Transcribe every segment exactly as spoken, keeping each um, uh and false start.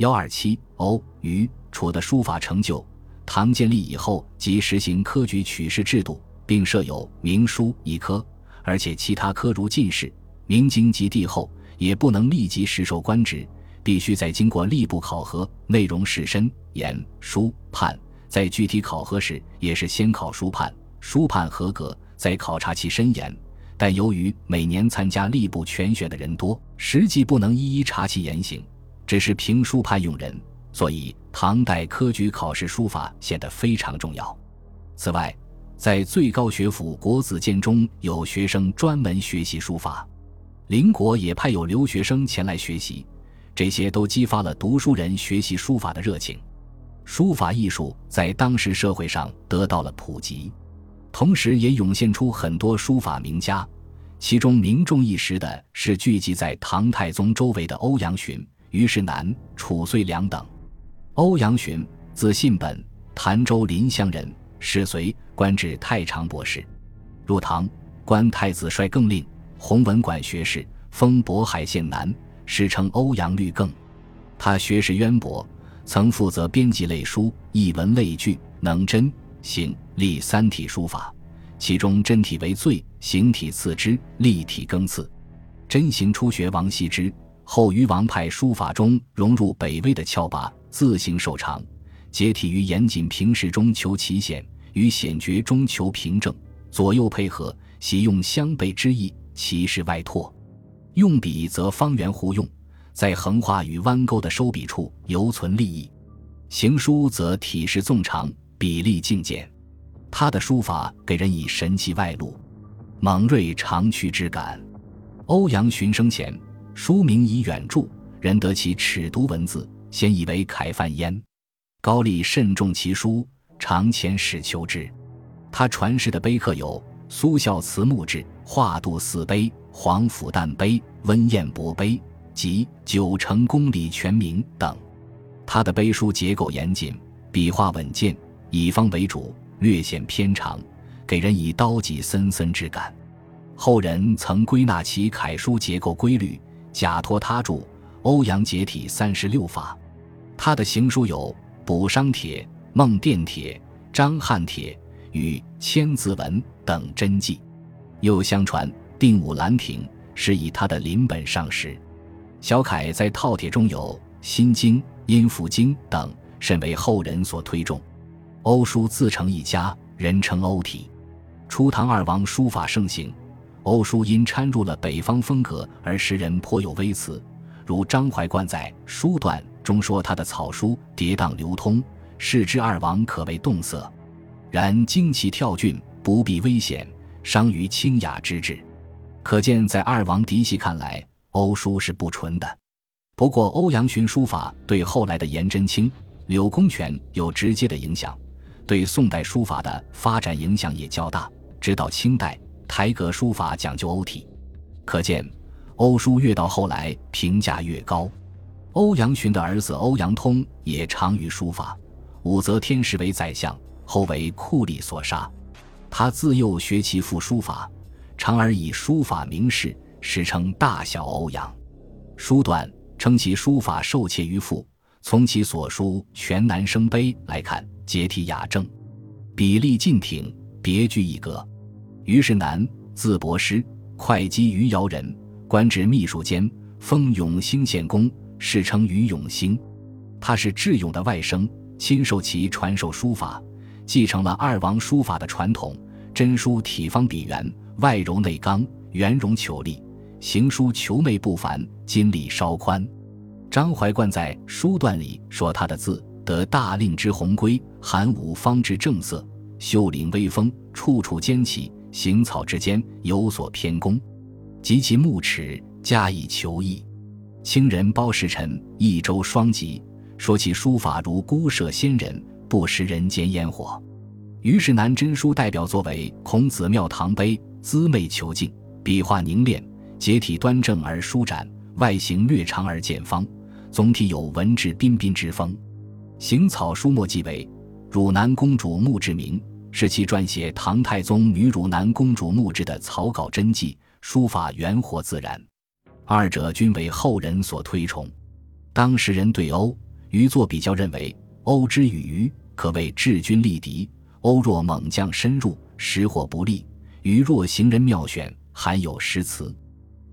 一百二十七欧虞楚的书法成就。唐建立以后即实行科举取士制度，并设有明书一科，而且其他科如进士、明经及第后也不能立即实授官职，必须在经过吏部考核，内容是申、言、书、判，在具体考核时也是先考书判，书判合格再考察其申言。但由于每年参加吏部全选的人多，实际不能一一查其言行，只是评书判用人，所以唐代科举考试书法显得非常重要。此外，在最高学府国子监中有学生专门学习书法，邻国也派有留学生前来学习，这些都激发了读书人学习书法的热情。书法艺术在当时社会上得到了普及，同时也涌现出很多书法名家，其中名重一时的是聚集在唐太宗周围的欧阳询、虞世南、褚遂良等。欧阳询，字信本，潭州临湘人，仕隋，官至太常博士。入唐，官太子率更令、弘文馆学士，封渤海县男，史称欧阳律更。他学识渊博，曾负责编辑类书、译文类句，能真、行、隶三体书法，其中真体为最，行体次之，隶体更次。真行初学王羲之，后于王派书法中融入北魏的峭拔，字形瘦长，结体于严谨平实中求奇险，于险绝中求平正，左右配合，习用相悖之意，其势外拓。用笔则方圆互用，在横画与弯钩的收笔处犹存立意。行书则体势纵长，比例尽简。他的书法给人以神气外露、猛锐长驱之感。欧阳询生前，书名以远著，人得其尺牍文字，先以为楷范焉。高丽慎重其书，常遣使求之。他传世的碑刻有苏孝慈墓志、华度寺碑、黄甫诞碑、温彦博碑及九成宫李全铭等。他的碑书结构严谨，笔画稳健，以方为主，略显偏长，给人以刀戟森森之感。后人曾归纳其楷书结构规律，假托他著《欧阳解体三十六法》。他的行书有补商帖、孟甸帖、张翰帖与千字文等真迹。又相传定武兰亭是以他的临本上诗。小楷在套帖中有心经、阴符经等，甚为后人所推崇。欧书自成一家，人称欧体。初唐二王书法盛行，欧书因掺入了北方风格而时人颇有微词，如张怀灌在《书段》中说他的草书跌宕流通，视之二王可谓动色。然精奇跳峻，不避危险，伤于清雅之志。可见在二王嫡系看来，欧书是不纯的。不过欧阳询书法对后来的颜真卿、柳公权有直接的影响，对宋代书法的发展影响也较大，直到清代台阁书法讲究欧体。可见欧书越到后来评价越高。欧阳询的儿子欧阳通也长于书法，武则天时为宰相，后为酷吏所杀。他自幼学其父书法，长而以书法名士，时称大小欧阳。书段称其书法受窃于父，从其所书《全南生碑》来看，结体雅正，笔力劲挺，别具一格。虞世南，字伯师，会稽余姚人，官至秘书监，封永兴县公，世称虞永兴。他是智勇的外甥，亲受其传授书法，继承了二王书法的传统。真书体方笔圆，外柔内刚，圆融遒力，行书遒媚不凡，筋力稍宽。张怀灌在《书段》里说他的字得大令之鸿归，含五方之正色，秀领微风，处处间起，行草之间有所偏攻，及其木齿加以求意。清人包世臣一周双集说其书法如孤舍仙人，不食人间烟火。虞世南真书代表作为《孔子庙堂碑》，姿媚遒劲，笔画凝练，结体端正而舒展，外形略长而见方，总体有文质彬彬之风。行草书墨迹为汝南公主墓志铭，是其撰写唐太宗女汝南公主墓志的草稿真迹，书法圆活自然。二者均为后人所推崇。当时人对欧余作比较认为，欧之与虞可谓治军力敌，欧若猛将深入，实获不利；虞若行人妙选，含有诗词。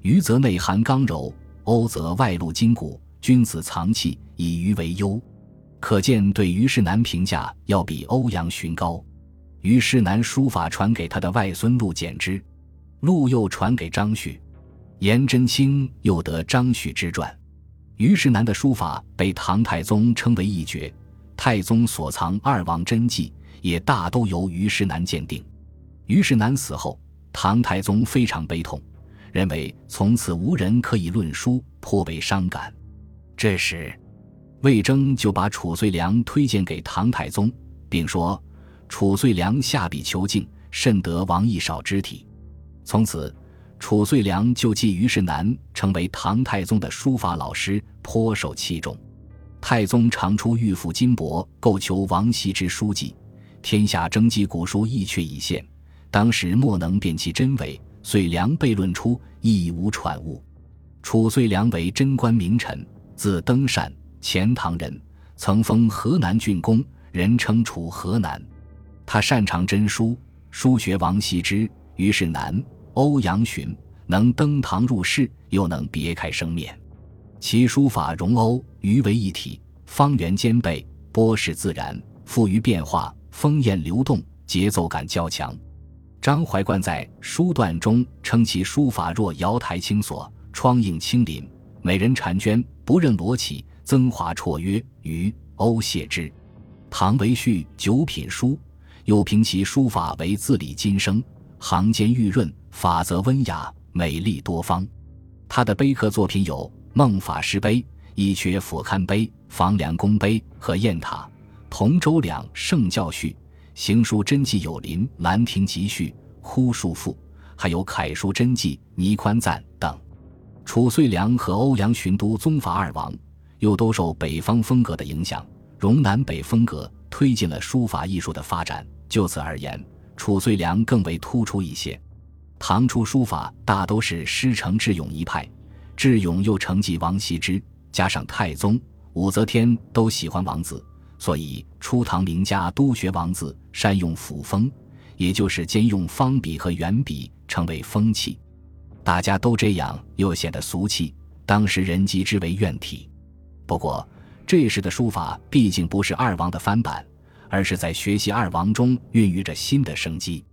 虞则内含刚柔，欧则外露筋骨，君子藏器，以虞为忧。可见对虞世南评价要比欧阳询高。虞世南书法传给他的外孙陆简之，陆又传给张旭，颜真卿又得张旭之传。虞世南的书法被唐太宗称为一绝，太宗所藏二王真迹也大都由虞世南鉴定。虞世南死后，唐太宗非常悲痛，认为从此无人可以论书，颇为伤感。这时魏征就把褚遂良推荐给唐太宗，并说褚遂良下笔遒劲，甚得王逸少之体。从此褚遂良就继虞世南成为唐太宗的书法老师，颇受器重。太宗常出御府金帛购求王羲之书籍，天下征集古书一阙一现，当时莫能辨其真伪，遂良被论出，亦无喘物。褚遂良为贞观名臣，字登善，钱塘人，曾封河南郡公，人称楚河南。他擅长真书，书学王羲之、虞世南、欧阳询，能登堂入室，又能别开生面。其书法融欧虞为一体，方圆兼备，波势自然，富于变化，风艳流动，节奏感较强。张怀灌在《书断》中称其书法若瑶台青锁，窗映青林，美人婵娟，不任罗绮，增华绰约，虞欧谢之。唐维绪《九品书》又评其书法为字里金声，行间玉润，法则温雅，美丽多方。他的碑刻作品有《孟法师碑》、《伊阙俯瞰碑》、《房梁宫碑》和《雁塔》，《同州两圣教序》、《行书真迹有林》、《兰亭集序》、《枯树赋》，还有《楷书真迹》、《倪宽赞》等。褚遂良和欧阳询都宗法二王，又都受北方风格的影响，融南北风格，推进了书法艺术的发展。就此而言，褚遂良更为突出一些。唐初书法大都是师承智勇一派，智勇又承继王羲之，加上太宗、武则天都喜欢王字，所以初唐名家都学王字，善用斧锋，也就是兼用方笔和圆笔，成为风气。大家都这样，又显得俗气，当时人讥之为怨体。不过这时的书法毕竟不是二王的翻版，而是在学习二王中孕育着新的生机。